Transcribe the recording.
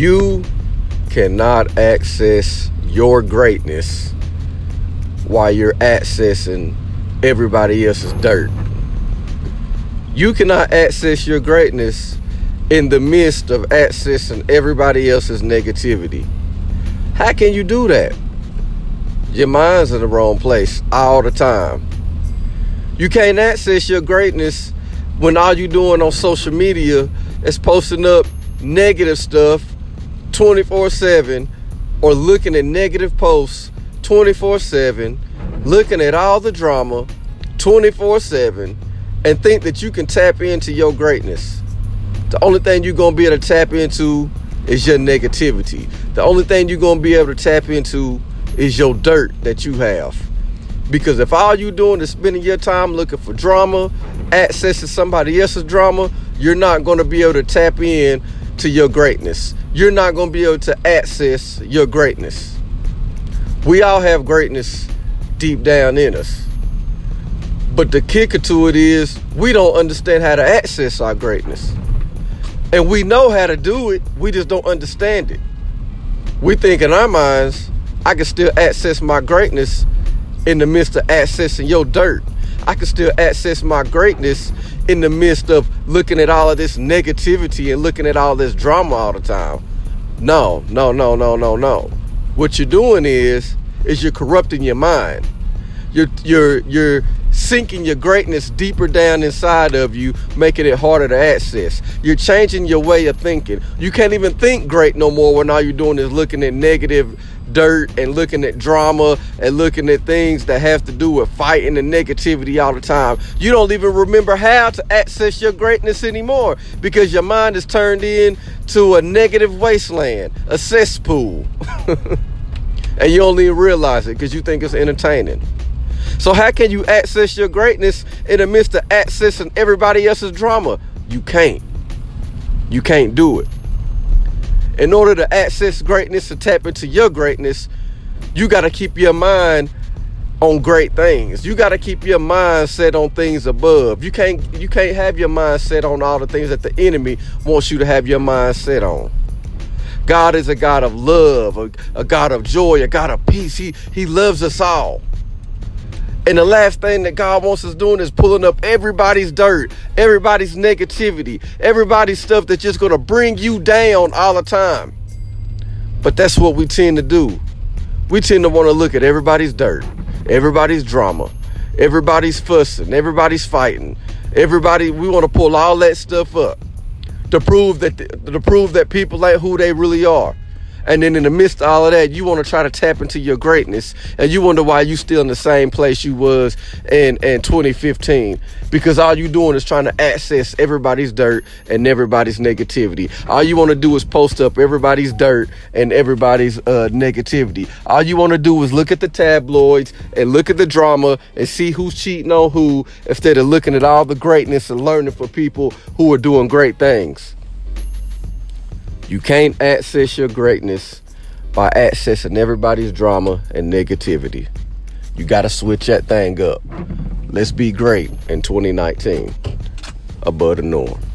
You cannot access your greatness while you're accessing everybody else's dirt. You cannot access your greatness in the midst of accessing everybody else's negativity. How can you do that? Your mind's in the wrong place all the time. You can't access your greatness when all you're doing on social media is posting up negative stuff 24/7, or looking at negative posts 24/7, looking at all the drama 24/7, and think that you can tap into your greatness. The only thing you're going to be able to tap into is your negativity. The only thing you're going to be able to tap into is your dirt that you have. Because if all you're doing is spending your time looking for drama, accessing somebody else's drama, you're not going to be able to tap in to your greatness. You're not going to be able to access your greatness. We all have greatness deep down in us. But the kicker to it is we don't understand how to access our greatness. And we know how to do it. We just don't understand it. We think in our minds, I can still access my greatness in the midst of accessing your dirt. I can still access my greatness in the midst of looking at all of this negativity and looking at all this drama all the time. No. What you're doing is you're corrupting your mind. You're sinking your greatness deeper down inside of you, making it harder to access. You're changing your way of thinking. You can't even think great no more when all you're doing is looking at negative dirt and looking at drama and looking at things that have to do with fighting and negativity all the time. You don't even remember how to access your greatness anymore because your mind is turned in to a negative wasteland, a cesspool. And you don't even realize it because you think it's entertaining. So how can you access your greatness in the midst of accessing everybody else's drama? You can't. You can't do it. In order to access greatness and tap into your greatness, you got to keep your mind on great things. You got to keep your mind set on things above. You can't have your mind set on all the things that the enemy wants you to have your mind set on. God is a God of love, a God of joy, a God of peace. He loves us all. And the last thing that God wants us doing is pulling up everybody's dirt, everybody's negativity, everybody's stuff that's just going to bring you down all the time. But that's what we tend to do. We tend to want to look at everybody's dirt, everybody's drama, everybody's fussing, everybody's fighting, everybody. We want to pull all that stuff up to prove that people ain't who they really are. And then in the midst of all of that, you want to try to tap into your greatness. And you wonder why you still in the same place you was in 2015. Because all you doing is trying to access everybody's dirt and everybody's negativity. All you want to do is post up everybody's dirt and everybody's negativity. All you want to do is look at the tabloids and look at the drama and see who's cheating on who, instead of looking at all the greatness and learning from people who are doing great things. You can't access your greatness by accessing everybody's drama and negativity. You got to switch that thing up. Let's be great in 2019. Above the norm.